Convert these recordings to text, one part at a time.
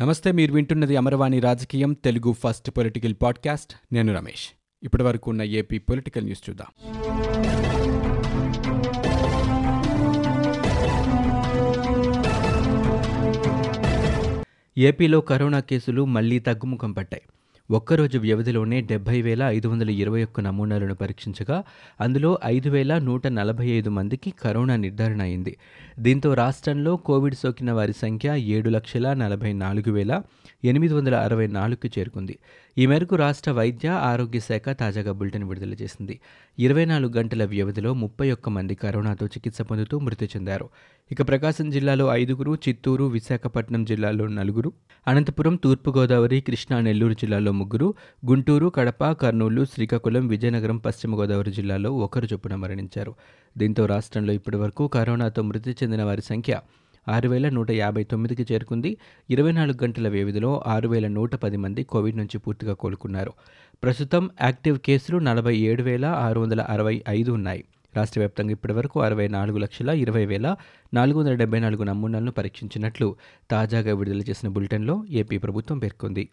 నమస్తే, మీరు వింటున్నది అమరవాణి రాజకీయం, తెలుగు ఫస్ట్ పొలిటికల్ పాడ్కాస్ట్. నేను రమేష్. ఇప్పటి వరకు ఉన్న ఏపీ పొలిటికల్ న్యూస్ చూద్దాం. ఏపీలో కరోనా కేసులు మళ్లీ తగ్గుముఖం పట్టాయి. ఒక్కరోజు వ్యవధిలోనే 70,521 నమూనాలను పరీక్షించగా అందులో 5,145 మందికి కరోనా నిర్ధారణ అయింది. దీంతో రాష్ట్రంలో కోవిడ్ సోకిన వారి సంఖ్య 7,44,864కి చేరుకుంది. ఈ మేరకు రాష్ట్ర వైద్య ఆరోగ్య శాఖ తాజాగా బులెటిన్ విడుదల చేసింది. 24 గంటల వ్యవధిలో 31 మంది కరోనాతో చికిత్స పొందుతూ మృతి చెందారు. ఇక ప్రకాశం జిల్లాలో 5, చిత్తూరు, విశాఖపట్నం జిల్లాలో 4, అనంతపురం, తూర్పుగోదావరి, కృష్ణా, నెల్లూరు జిల్లాలో 3, గుంటూరు, కడప, కర్నూలు, శ్రీకాకుళం, విజయనగరం, పశ్చిమ గోదావరి జిల్లాలో 1 చొప్పున మరణించారు. దీంతో రాష్ట్రంలో ఇప్పటివరకు కరోనాతో మృతి చెందిన వారి సంఖ్య 6,159కి చేరుకుంది. 24 గంటల వ్యవధిలో 6,110 మంది కోవిడ్ నుంచి పూర్తిగా కోలుకున్నారు. ప్రస్తుతం యాక్టివ్ కేసులు 47,665 ఉన్నాయి. రాష్ట్ర వ్యాప్తంగా ఇప్పటివరకు 64,20,474 నమూనాలను పరీక్షించినట్లు తాజాగా విడుదల చేసిన బులెటిన్లో ఏపీ ప్రభుత్వం పేర్కొంది.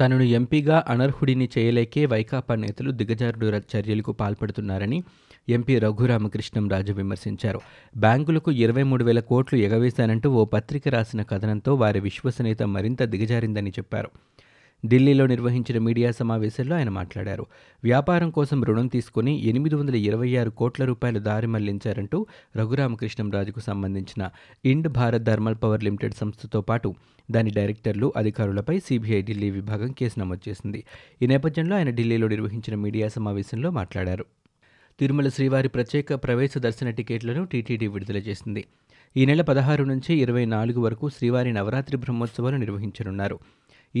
తనను ఎంపీగా అనర్హుడిని చేయలేకే వైకాపా నేతలు దిగజారుడు చర్యలకు పాల్పడుతున్నారని ఎంపీ రఘురామకృష్ణం రాజు విమర్శించారు. బ్యాంకులకు 23,000 కోట్లు ఎగవేశానంటూ ఓ పత్రిక రాసిన కథనంతో వారి విశ్వసనీయత మరింత దిగజారిందని చెప్పారు. ఢిల్లీలో నిర్వహించిన మీడియా సమావేశంలో ఆయన మాట్లాడారు. వ్యాపారం కోసం రుణం తీసుకుని 826 కోట్ల రూపాయలు దారి మళ్లించారంటూ రఘురామకృష్ణం రాజుకు సంబంధించిన Ind Bharat thermal power limited సంస్థతో పాటు దాని డైరెక్టర్లు, అధికారులపై సిబిఐ ఢిల్లీ విభాగం కేసు నమోదు చేసింది. ఈ నేపథ్యంలో ఆయన ఢిల్లీలో నిర్వహించిన మీడియా సమావేశంలో మాట్లాడారు. తిరుమల శ్రీవారి ప్రత్యేక ప్రవేశ దర్శన టికెట్లను టీటీడీ విడుదల చేసింది. ఈ నెల 16 నుంచి 24 వరకు శ్రీవారి నవరాత్రి బ్రహ్మోత్సవాలు నిర్వహించనున్నారు.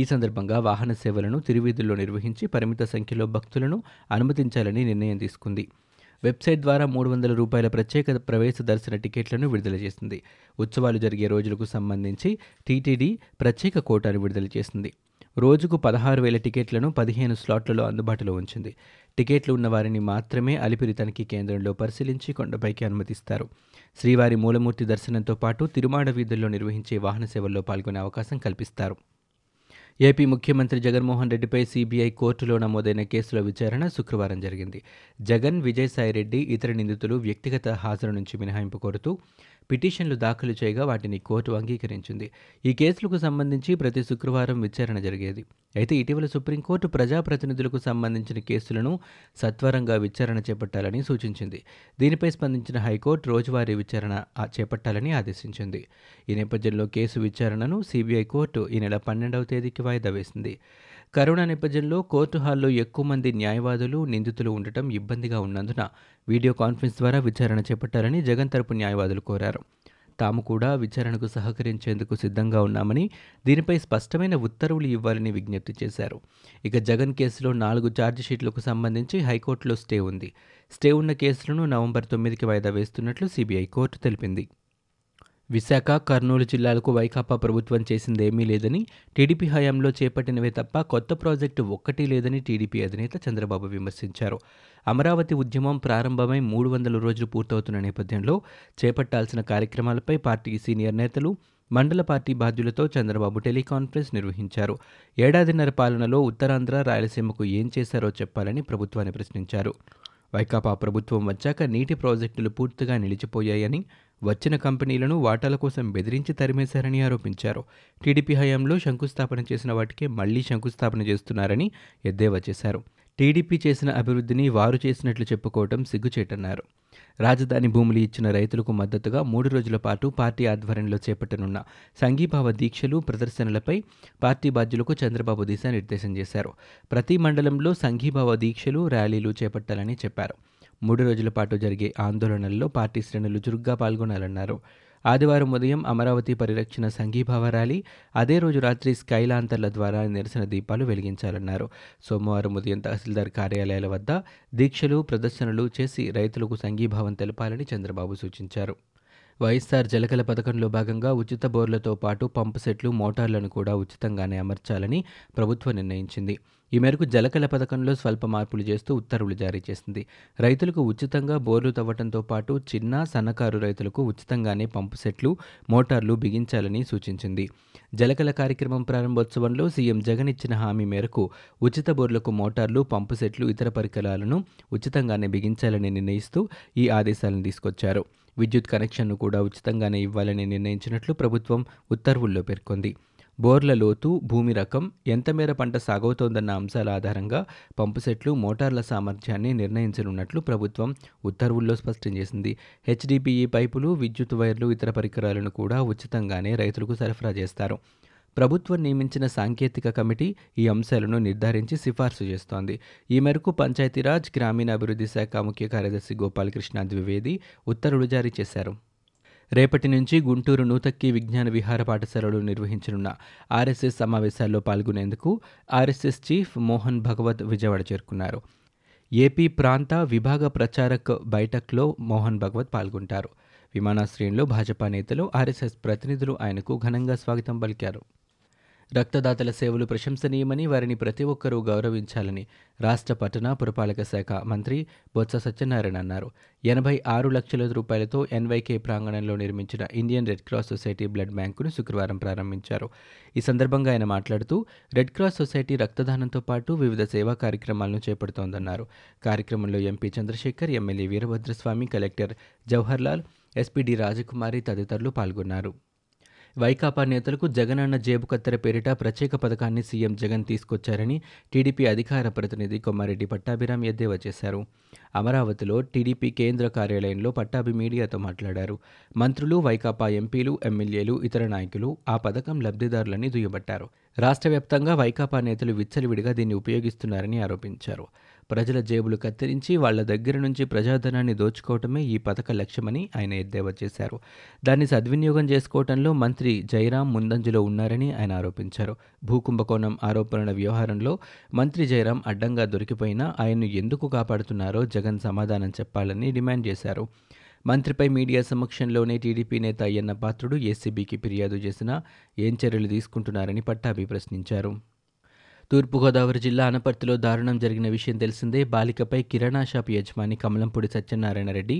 ఈ సందర్భంగా వాహన సేవలను తిరువీధుల్లో నిర్వహించి పరిమిత సంఖ్యలో భక్తులను అనుమతించాలని నిర్ణయం తీసుకుంది. వెబ్సైట్ ద్వారా 300 రూపాయల ప్రత్యేక ప్రవేశ దర్శన టికెట్లను విడుదల చేసింది. ఉత్సవాలు జరిగే రోజులకు సంబంధించి టీటీడీ ప్రత్యేక కోటాను విడుదల చేసింది. రోజుకు 16,000 టికెట్లను 15 స్లాట్లలో అందుబాటులో ఉంచింది. టికెట్లు ఉన్నవారిని మాత్రమే అలిపిరి తనిఖీ కేంద్రంలో పరిశీలించి కొండపైకి అనుమతిస్తారు. శ్రీవారి మూలమూర్తి దర్శనంతో పాటు తిరుమాడ వీధుల్లో నిర్వహించే వాహన సేవల్లో పాల్గొనే అవకాశం కల్పిస్తారు. ఏపీ ముఖ్యమంత్రి జగన్మోహన్ రెడ్డిపై సిబిఐ కోర్టులో నమోదైన కేసుల విచారణ శుక్రవారం జరిగింది. జగన్, విజయసాయి రెడ్డి, ఇతర నిందితులు వ్యక్తిగత హాజరు నుంచి మినహాయింపు కోరుతూ పిటిషన్లు దాఖలు చేయగా వాటిని కోర్టు అంగీకరించింది. ఈ కేసులకు సంబంధించి ప్రతి శుక్రవారం విచారణ జరిగేది. అయితే ఇటీవల సుప్రీంకోర్టు ప్రజాప్రతినిధులకు సంబంధించిన కేసులను సత్వరంగా విచారణ చేపట్టాలని సూచించింది. దీనిపై స్పందించిన హైకోర్టు రోజువారీ విచారణ చేపట్టాలని ఆదేశించింది. ఈ నేపథ్యంలో కేసు విచారణను సిబిఐ కోర్టు ఈ నెల 12వ తేదీకి వాయిదా వేసింది. కరోనా నేపథ్యంలో కోర్టు హాల్లో ఎక్కువ మంది న్యాయవాదులు, నిందితులు ఉండటం ఇబ్బందిగా ఉన్నందున వీడియో కాన్ఫరెన్స్ ద్వారా విచారణ చేపట్టాలని జగన్ తరపు న్యాయవాదులు కోరారు. తాము కూడా విచారణకు సహకరించేందుకు సిద్ధంగా ఉన్నామని, దీనిపై స్పష్టమైన ఉత్తర్వులు ఇవ్వాలని విజ్ఞప్తి చేశారు. ఇక జగన్ కేసులో 4 ఛార్జిషీట్లకు సంబంధించి హైకోర్టులో స్టే ఉంది. స్టే ఉన్న కేసులను నవంబర్ 9కి వాయిదా వేస్తున్నట్లు సిబిఐ కోర్టు తెలిపింది. విశాఖ, కర్నూలు జిల్లాలకు వైకాపా ప్రభుత్వం చేసిందేమీ లేదని, టీడీపీ హయాంలో చేపట్టినవే తప్ప కొత్త ప్రాజెక్టు ఒక్కటి లేదని టీడీపీ అధినేత చంద్రబాబు విమర్శించారు. అమరావతి ఉద్యమం ప్రారంభమై 300 రోజులు పూర్తవుతున్న నేపథ్యంలో చేపట్టాల్సిన కార్యక్రమాలపై పార్టీ సీనియర్ నేతలు, మండల పార్టీ బాధ్యులతో చంద్రబాబు టెలికాన్ఫరెన్స్ నిర్వహించారు. 1.5 ఏళ్ల పాలనలో ఉత్తరాంధ్ర, రాయలసీమకు ఏం చేశారో చెప్పాలని ప్రభుత్వాన్ని ప్రశ్నించారు. వైకాపా ప్రభుత్వం వచ్చాక నీటి ప్రాజెక్టులు పూర్తిగా నిలిచిపోయాయని, వచ్చిన కంపెనీలను వాటాల కోసం బెదిరించి తరిమేశారని ఆరోపించారు. టీడీపీ హయాంలో శంకుస్థాపన చేసిన వాటికే మళ్లీ శంకుస్థాపన చేస్తున్నారని ఎద్దేవా చేశారు. టీడీపీ చేసిన అభివృద్ధిని వారు చేసినట్లు చెప్పుకోవటం సిగ్గుచేటన్నారు. రాజధాని భూములు ఇచ్చిన రైతులకు మద్దతుగా 3 రోజుల పాటు పార్టీ ఆధ్వర్యంలో చేపట్టనున్న సంఘీభావ దీక్షలు, ప్రదర్శనలపై పార్టీ బాధ్యులకు చంద్రబాబు దిశానిర్దేశం చేశారు. ప్రతి మండలంలో సంఘీభావ దీక్షలు, ర్యాలీలు చేపట్టాలని చెప్పారు. 3 రోజుల పాటు జరిగే ఆందోళనల్లో పార్టీ శ్రేణులు చురుగ్గా పాల్గొనాలన్నారు. ఆదివారం ఉదయం అమరావతి పరిరక్షణ సంఘీభావ ర్యాలీ, అదే రోజు రాత్రి స్కైలాంతర్ల ద్వారా నిరసన దీపాలు వెలిగించాలన్నారు. సోమవారం ఉదయం తహసీల్దార్ కార్యాలయాల వద్ద దీక్షలు, ప్రదర్శనలు చేసి రైతులకు సంఘీభావం తెలపాలని చంద్రబాబు సూచించారు. వైఎస్ఆర్ జలకళ పథకంలో భాగంగా ఉచిత బోర్లతో పాటు పంపు సెట్లు, మోటార్లను కూడా ఉచితంగానే అమర్చాలని ప్రభుత్వం నిర్ణయించింది. ఈ మేరకు జలకళ పథకంలో స్వల్ప మార్పులు చేస్తూ ఉత్తర్వులు జారీ చేసింది. రైతులకు ఉచితంగా బోర్లు తవ్వడంతో పాటు చిన్న సన్నకారు రైతులకు ఉచితంగానే పంపు సెట్లు, మోటార్లు బిగించాలని సూచించింది. జలకళ కార్యక్రమం ప్రారంభోత్సవంలో సీఎం జగన్ ఇచ్చిన హామీ మేరకు ఉచిత బోర్లకు మోటార్లు, పంపు సెట్లు, ఇతర పరికరాలను ఉచితంగానే బిగించాలని నిర్ణయిస్తూ ఈ ఆదేశాలను తీసుకొచ్చారు. విద్యుత్ కనెక్షన్ను కూడా ఉచితంగానే ఇవ్వాలని నిర్ణయించినట్లు ప్రభుత్వం ఉత్తర్వుల్లో పేర్కొంది. బోర్ల లోతు, భూమి రకం, ఎంత మేర పంట సాగవుతోందన్న అంశాల ఆధారంగా పంపుసెట్లు, మోటార్ల సామర్థ్యాన్ని నిర్ణయించనున్నట్లు ప్రభుత్వం ఉత్తర్వుల్లో స్పష్టం చేసింది. హెచ్డిపిఈ పైపులు, విద్యుత్ వైర్లు, ఇతర పరికరాలను కూడా ఉచితంగానే రైతులకు సరఫరా చేస్తారు. ప్రభుత్వం నియమించిన సాంకేతిక కమిటీ ఈ అంశాలను నిర్ధారించి సిఫార్సు చేస్తోంది. ఈ మేరకు పంచాయతీరాజ్, గ్రామీణాభివృద్ధి శాఖ ముఖ్య కార్యదర్శి గోపాలకృష్ణ ద్వివేది ఉత్తర్వులు జారీ చేశారు. రేపటి నుంచి గుంటూరు నూతక్కి విజ్ఞాన విహార పాఠశాలలో నిర్వహించనున్న ఆర్ఎస్ఎస్ సమావేశాల్లో పాల్గొనేందుకు ఆర్ఎస్ఎస్ చీఫ్ మోహన్ భగవత్ విజయవాడ చేరుకున్నారు. ఏపీ ప్రాంత విభాగ ప్రచారక్ బైఠక్లో మోహన్ భగవత్ పాల్గొంటారు. విమానాశ్రయంలో భాజపా నేతలు, ఆర్ఎస్ఎస్ ప్రతినిధులు ఆయనకు ఘనంగా స్వాగతం పలికారు. రక్తదాతల సేవలు ప్రశంసనీయమని, వారిని ప్రతి ఒక్కరూ గౌరవించాలని రాష్ట్ర పట్టణ పురపాలక శాఖ మంత్రి బొత్స సత్యనారాయణ అన్నారు. 86 లక్షల రూపాయలతో ఎన్వైకే ప్రాంగణంలో నిర్మించిన Indian red cross society blood బ్యాంకును శుక్రవారం ప్రారంభించారు. ఈ సందర్భంగా ఆయన మాట్లాడుతూ రెడ్ క్రాస్ సొసైటీ రక్తదానంతో పాటు వివిధ సేవా కార్యక్రమాలను చేపడుతోందన్నారు. కార్యక్రమంలో MP Chandrasekhar, MLA Veerabhadraswamy, collector Jawahar Lal, SPD Rajakumari తదితరులు పాల్గొన్నారు. వైకాపా నేతలకు జగనన్న జేబు కత్తెర పేరిట ప్రత్యేక పథకాన్ని సీఎం జగన్ తీసుకొచ్చారని టీడీపీ అధికార ప్రతినిధి కొమ్మారెడ్డి పట్టాభిరామ్ ఎద్దేవా చేశారు. అమరావతిలో టీడీపీ కేంద్ర కార్యాలయంలో పట్టాభి మీడియాతో మాట్లాడారు. మంత్రులు, వైకాపా ఎంపీలు, ఎమ్మెల్యేలు, ఇతర నాయకులు ఆ పథకం లబ్ధిదారులని దుయ్యబట్టారు. రాష్ట్ర వ్యాప్తంగా వైకాపా నేతలు విచ్చలవిడిగా దీన్ని ఉపయోగిస్తున్నారని ఆరోపించారు. ప్రజల జేబులు కత్తిరించి వాళ్ల దగ్గర నుంచి ప్రజాధనాన్ని దోచుకోవటమే ఈ పథక లక్ష్యమని ఆయన ఎద్దేవా చేశారు. దాన్ని సద్వినియోగం చేసుకోవడంలో మంత్రి జయరాం ముందంజలో ఉన్నారని ఆయన ఆరోపించారు. భూకుంభకోణం ఆరోపణల వ్యవహారంలో మంత్రి జయరాం అడ్డంగా దొరికిపోయినా ఆయన్ను ఎందుకు కాపాడుతున్నారో జగన్ సమాధానం చెప్పాలని డిమాండ్ చేశారు. మంత్రిపై మీడియా సమక్షంలోనే టీడీపీ నేత ఎన్న బాతుడు ఏసీబీకి ఫిర్యాదు చేసినా ఏం చర్యలు తీసుకుంటున్నారని పట్టాభి ప్రశ్నించారు. తూర్పుగోదావరి జిల్లా అనపర్తిలో దారుణం జరిగిన విషయం తెలిసిందే. బాలికపై కిరాణా షాప్ యజమాని కమలంపూడి సత్యనారాయణ రెడ్డి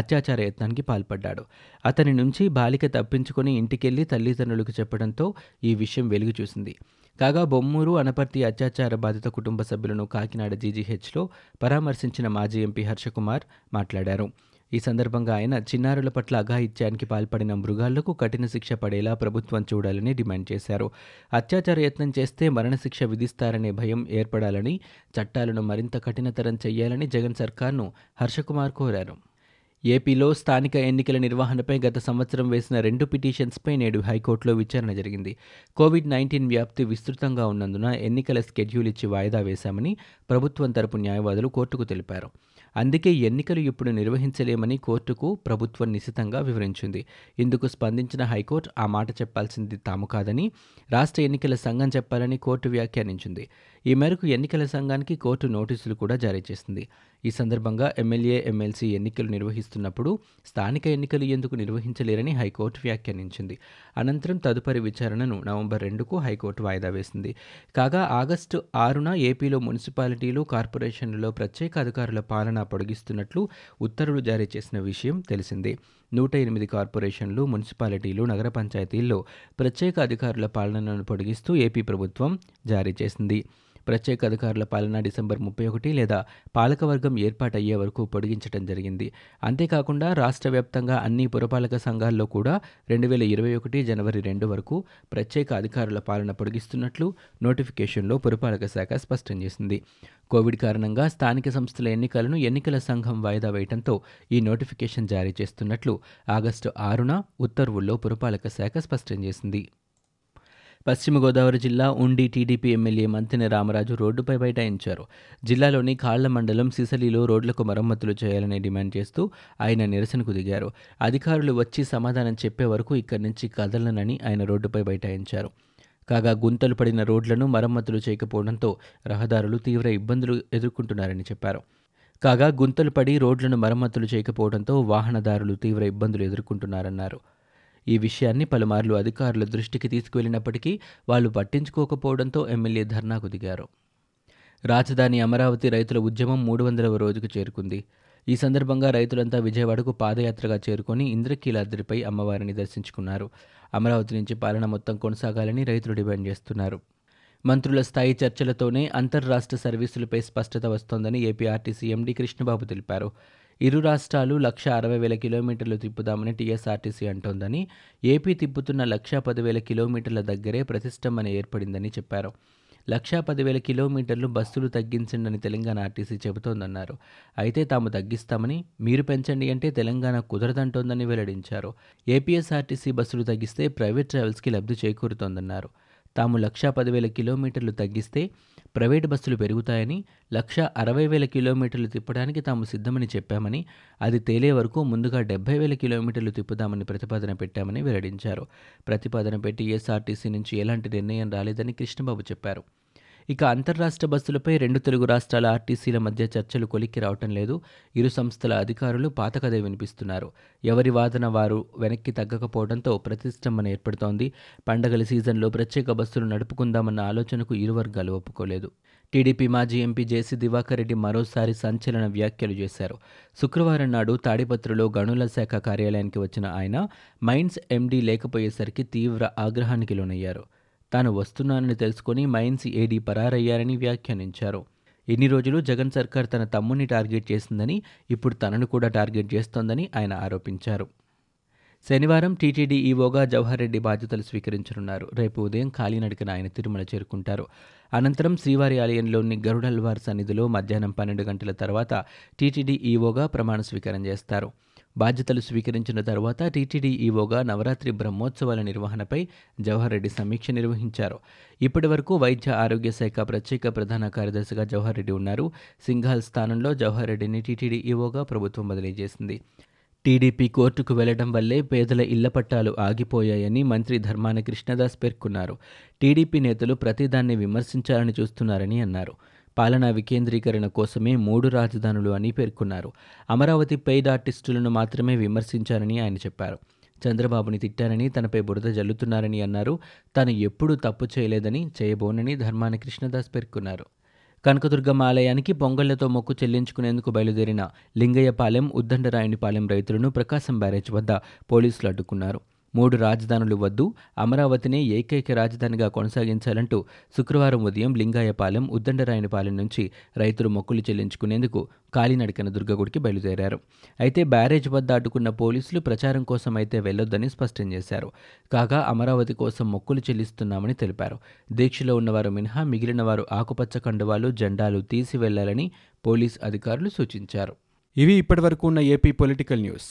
అత్యాచార యత్నానికి పాల్పడ్డాడు. అతని నుంచి బాలిక తప్పించుకొని ఇంటికెళ్లి తల్లిదండ్రులకు చెప్పడంతో ఈ విషయం వెలుగు చూసింది. కాగా బొమ్మూరు, అనపర్తి అత్యాచార బాధిత కుటుంబ సభ్యులను కాకినాడ జీజీహెచ్లో పరామర్శించిన మాజీ ఎంపీ హర్షకుమార్ మాట్లాడారు. ఈ సందర్భంగా ఆయన చిన్నారుల పట్ల అఘాయిత్యానికి పాల్పడిన మృగాళ్లకు కఠిన శిక్ష పడేలా ప్రభుత్వం చూడాలని డిమాండ్ చేశారు. అత్యాచార యత్నం చేస్తే మరణశిక్ష విధిస్తారనే భయం ఏర్పడాలని, చట్టాలను మరింత కఠినతరం చేయాలని జగన్ సర్కార్ను హర్షకుమార్ కోరారు. ఏపీలో స్థానిక ఎన్నికల నిర్వహణపై గత సంవత్సరం వేసిన 2 పిటిషన్స్పై నేడు హైకోర్టులో విచారణ జరిగింది. కోవిడ్-19 వ్యాప్తి విస్తృతంగా ఉన్నందున ఎన్నికల షెడ్యూల్ ఇచ్చి వాయిదా వేశామని ప్రభుత్వం తరపు న్యాయవాదులు కోర్టుకు తెలిపారు. అందుకే ఎన్నికలు ఇప్పుడు నిర్వహించలేమని కోర్టుకు ప్రభుత్వం నిశితంగా వివరించింది. ఇందుకు స్పందించిన హైకోర్టు ఆ మాట చెప్పాల్సింది తాము కాదని రాష్ట్ర ఎన్నికల సంఘం చెప్పాలని కోర్టు వ్యాఖ్యానించింది. ఈ మేరకు ఎన్నికల సంఘానికి కోర్టు నోటీసులు కూడా జారీ చేసింది. ఈ సందర్భంగా ఎమ్మెల్యే, ఎమ్మెల్సీ ఎన్నికలు నిర్వహిస్తున్నప్పుడు స్థానిక ఎన్నికలు ఎందుకు నిర్వహించలేరని హైకోర్టు వ్యాఖ్యానించింది. అనంతరం తదుపరి విచారణను నవంబర్ 2కు హైకోర్టు వాయిదా వేసింది. కాగా ఆగస్టు 6న ఏపీలో మున్సిపాలిటీలు, కార్పొరేషన్లలో ప్రత్యేక అధికారుల పాలన పొడిగిస్తున్నట్లు ఉత్తర్వులు జారీ చేసిన విషయం తెలిసిందే. 108 కార్పొరేషన్లు, మున్సిపాలిటీలు, నగర పంచాయతీల్లో ప్రత్యేక అధికారుల పాలనను పొడిగిస్తూ ఏపీ ప్రభుత్వం జారీ చేసింది. ప్రత్యేక అధికారుల పాలన డిసెంబర్ 31 లేదా పాలకవర్గం ఏర్పాటయ్యే వరకు పొడిగించడం జరిగింది. అంతేకాకుండా రాష్ట్ర వ్యాప్తంగా అన్ని పురపాలక సంఘాల్లో కూడా 2021 జనవరి 2 వరకు ప్రత్యేక అధికారుల పాలన పొడిగిస్తున్నట్లు నోటిఫికేషన్లో పురపాలక శాఖ స్పష్టం చేసింది. కోవిడ్ కారణంగా స్థానిక సంస్థల ఎన్నికలను ఎన్నికల సంఘం వాయిదా వేయడంతో ఈ నోటిఫికేషన్ జారీ చేస్తున్నట్లు ఆగస్టు 6న ఉత్తర్వుల్లో పురపాలక శాఖ స్పష్టం చేసింది. పశ్చిమ గోదావరి జిల్లా ఉండి టీడీపీ ఎమ్మెల్యే మంతెన రామరాజు రోడ్డుపై బైఠాయించారు. జిల్లాలోని కాళ్ల మండలం సిసలిలో రోడ్లకు మరమ్మతులు చేయాలని డిమాండ్ చేస్తూ ఆయన నిరసనకు దిగారు. అధికారులు వచ్చి సమాధానం చెప్పే వరకు ఇక్కడి నుంచి కదలనని ఆయన రోడ్డుపై బైఠాయించారు. కాగా గుంతలు పడిన రోడ్లను మరమ్మతులు చేయకపోవడంతో రహదారులు తీవ్ర ఇబ్బందులు ఎదుర్కొంటున్నారని చెప్పారు. కాగా గుంతలు పడి రోడ్లను మరమ్మతులు చేయకపోవడంతో వాహనదారులు తీవ్ర ఇబ్బందులు ఎదుర్కొంటున్నారన్నారు. ఈ విషయాన్ని పలుమార్లు అధికారుల దృష్టికి తీసుకువెళ్లినప్పటికీ వాళ్లు పట్టించుకోకపోవడంతో ఎమ్మెల్యే ధర్నాకు దిగారు. రాజధాని అమరావతి రైతుల ఉద్యమం 300వ రోజుకు చేరుకుంది. ఈ సందర్భంగా రైతులంతా విజయవాడకు పాదయాత్రగా చేరుకొని ఇంద్రకీలాద్రిపై అమ్మవారిని దర్శించుకున్నారు. అమరావతి నుంచి పాలన మొత్తం కొనసాగాలని రైతులు డిమాండ్ చేస్తున్నారు. మంత్రుల స్థాయి చర్చలతోనే అంతర్రాష్ట్ర సర్వీసులపై స్పష్టత వస్తోందని ఏపీఆర్టీసీ ఎండీ కృష్ణబాబు తెలిపారు. ఇరు రాష్ట్రాలు 160,000 కిలోమీటర్లు తిప్పుదామని టీఎస్ఆర్టీసీ అంటోందని, ఏపీ తిప్పుతున్న 110,000 కిలోమీటర్ల దగ్గరే ప్రతిష్టంభన ఏర్పడిందని చెప్పారు. 110,000 కిలోమీటర్లు బస్సులు తగ్గించండి తెలంగాణ ఆర్టీసీ చెబుతోందన్నారు. అయితే తాము తగ్గిస్తామని, మీరు పెంచండి అంటే తెలంగాణ కుదరదంటోందని వెల్లడించారు. ఏపీఎస్ఆర్టీసీ బస్సులు తగ్గిస్తే ప్రైవేట్ ట్రావెల్స్కి లబ్ధి చేకూరుతోందన్నారు. తాము 110,000 కిలోమీటర్లు తగ్గిస్తే ప్రైవేటు బస్సులు పెరుగుతాయని, 160,000 కిలోమీటర్లు తిప్పడానికి తాము సిద్ధమని చెప్పామని, అది తేలే వరకు ముందుగా 70,000 కిలోమీటర్లు తిప్పుదామని ప్రతిపాదన పెట్టామని వెల్లడించారు. ప్రతిపాదన పెట్టి ఎస్ఆర్టీసీ నుంచి ఎలాంటి నిర్ణయం రాలేదని కృష్ణబాబు చెప్పారు. ఇక అంతర్రాష్ట్ర బస్సులపై రెండు తెలుగు రాష్ట్రాల ఆర్టీసీల మధ్య చర్చలు కొలిక్కి రావటం లేదు. ఇరు సంస్థల అధికారులు పాతకథే వినిపిస్తున్నారు. ఎవరి వాదన వారు వెనక్కి తగ్గకపోవడంతో ప్రతిష్టంభన ఏర్పడుతోంది. పండగల సీజన్లో ప్రత్యేక బస్సులు నడుపుకుందామన్న ఆలోచనకు ఇరు వర్గాలు ఒప్పుకోలేదు. టీడీపీ మాజీ ఎంపీ జేసీ దివాకర్ రెడ్డి మరోసారి సంచలన వ్యాఖ్యలు చేశారు. శుక్రవారం నాడు తాడిపత్రలో గనుల శాఖ కార్యాలయానికి వచ్చిన ఆయన మైన్స్ ఎండీ లేకపోయేసరికి తీవ్ర ఆగ్రహానికి లోనయ్యారు. తాను వస్తున్నానని తెలుసుకుని మైన్స్ ఏడీ పరారయ్యారని వ్యాఖ్యానించారు. ఇన్ని రోజులు జగన్ సర్కార్ తన తమ్ముని టార్గెట్ చేసిందని, ఇప్పుడు తనను కూడా టార్గెట్ చేస్తోందని ఆయన ఆరోపించారు. శనివారం టీటీడీ ఈవోగా జవహర్ రెడ్డి బాధ్యతలు స్వీకరించనున్నారు. రేపు ఉదయం కాలినడకన ఆయన తిరుమల చేరుకుంటారు. అనంతరం శ్రీవారి ఆలయంలోని గరుడల్వార్ సన్నిధిలో మధ్యాహ్నం 12 గంటల తర్వాత టీటీడీ ఈవోగా ప్రమాణ స్వీకారం చేస్తారు. బాధ్యతలు స్వీకరించిన తర్వాత టీటీడీ ఈవోగా నవరాత్రి బ్రహ్మోత్సవాల నిర్వహణపై జవహర్ రెడ్డి సమీక్ష నిర్వహించారు. ఇప్పటి వరకు వైద్య ఆరోగ్య శాఖ ప్రత్యేక ప్రధాన కార్యదర్శిగా జవహర్ రెడ్డి ఉన్నారు. సింఘాల్ స్థానంలో జవహర్ రెడ్డిని టీటీడీ ఈవోగా ప్రభుత్వం బదిలీ చేసింది. టీడీపీ కోర్టుకు వెళ్లడం వల్లే పేదల ఇళ్ల పట్టాలు ఆగిపోయాయని మంత్రి ధర్మాన కృష్ణదాస్ పేర్కొన్నారు. టీడీపీ నేతలు ప్రతిదాన్ని విమర్శించాలని చూస్తున్నారని అన్నారు. పాలనా వికేంద్రీకరణ కోసమే 3 రాజధానులు అని పేర్కొన్నారు. అమరావతి పెయిడ్ ఆర్టిస్టులను మాత్రమే విమర్శించారని ఆయన చెప్పారు. చంద్రబాబుని తిట్టారని, తనపై బురద జల్లుతున్నారని అన్నారు. తాను ఎప్పుడూ తప్పు చేయలేదని, చేయబోనని ధర్మాన కృష్ణదాస్ పేర్కొన్నారు. కనకదుర్గమ్మ ఆలయానికి పొంగళ్లతో మొక్కు చెల్లించుకునేందుకు బయలుదేరిన లింగయ్యపాలెం, ఉద్దండరాయునిపాలెం రైతులను ప్రకాశం బ్యారేజ్ వద్ద పోలీసులు అడ్డుకున్నారు. 3 రాజధానులు వద్దు, అమరావతినే ఏకైక రాజధానిగా కొనసాగించాలంటూ శుక్రవారం ఉదయం లింగాయపాలెం, ఉద్దండరాయునిపాలెం నుంచి రైతులు మొక్కులు చెల్లించుకునేందుకు కాలినడకన దుర్గగుడికి బయలుదేరారు. అయితే బ్యారేజ్ వద్ద అడ్డుకున్న పోలీసులు ప్రచారం కోసం అయితే వెళ్లొద్దని స్పష్టం చేశారు. కాగా అమరావతి కోసం మొక్కులు చెల్లిస్తున్నామని తెలిపారు. దీక్షలో ఉన్నవారు మినహా మిగిలిన వారు ఆకుపచ్చ కండువాలు, జెండాలు తీసి వెళ్లాలని పోలీసు అధికారులు సూచించారు. ఇవి ఇప్పటివరకు ఉన్న ఏపీ పొలిటికల్ న్యూస్.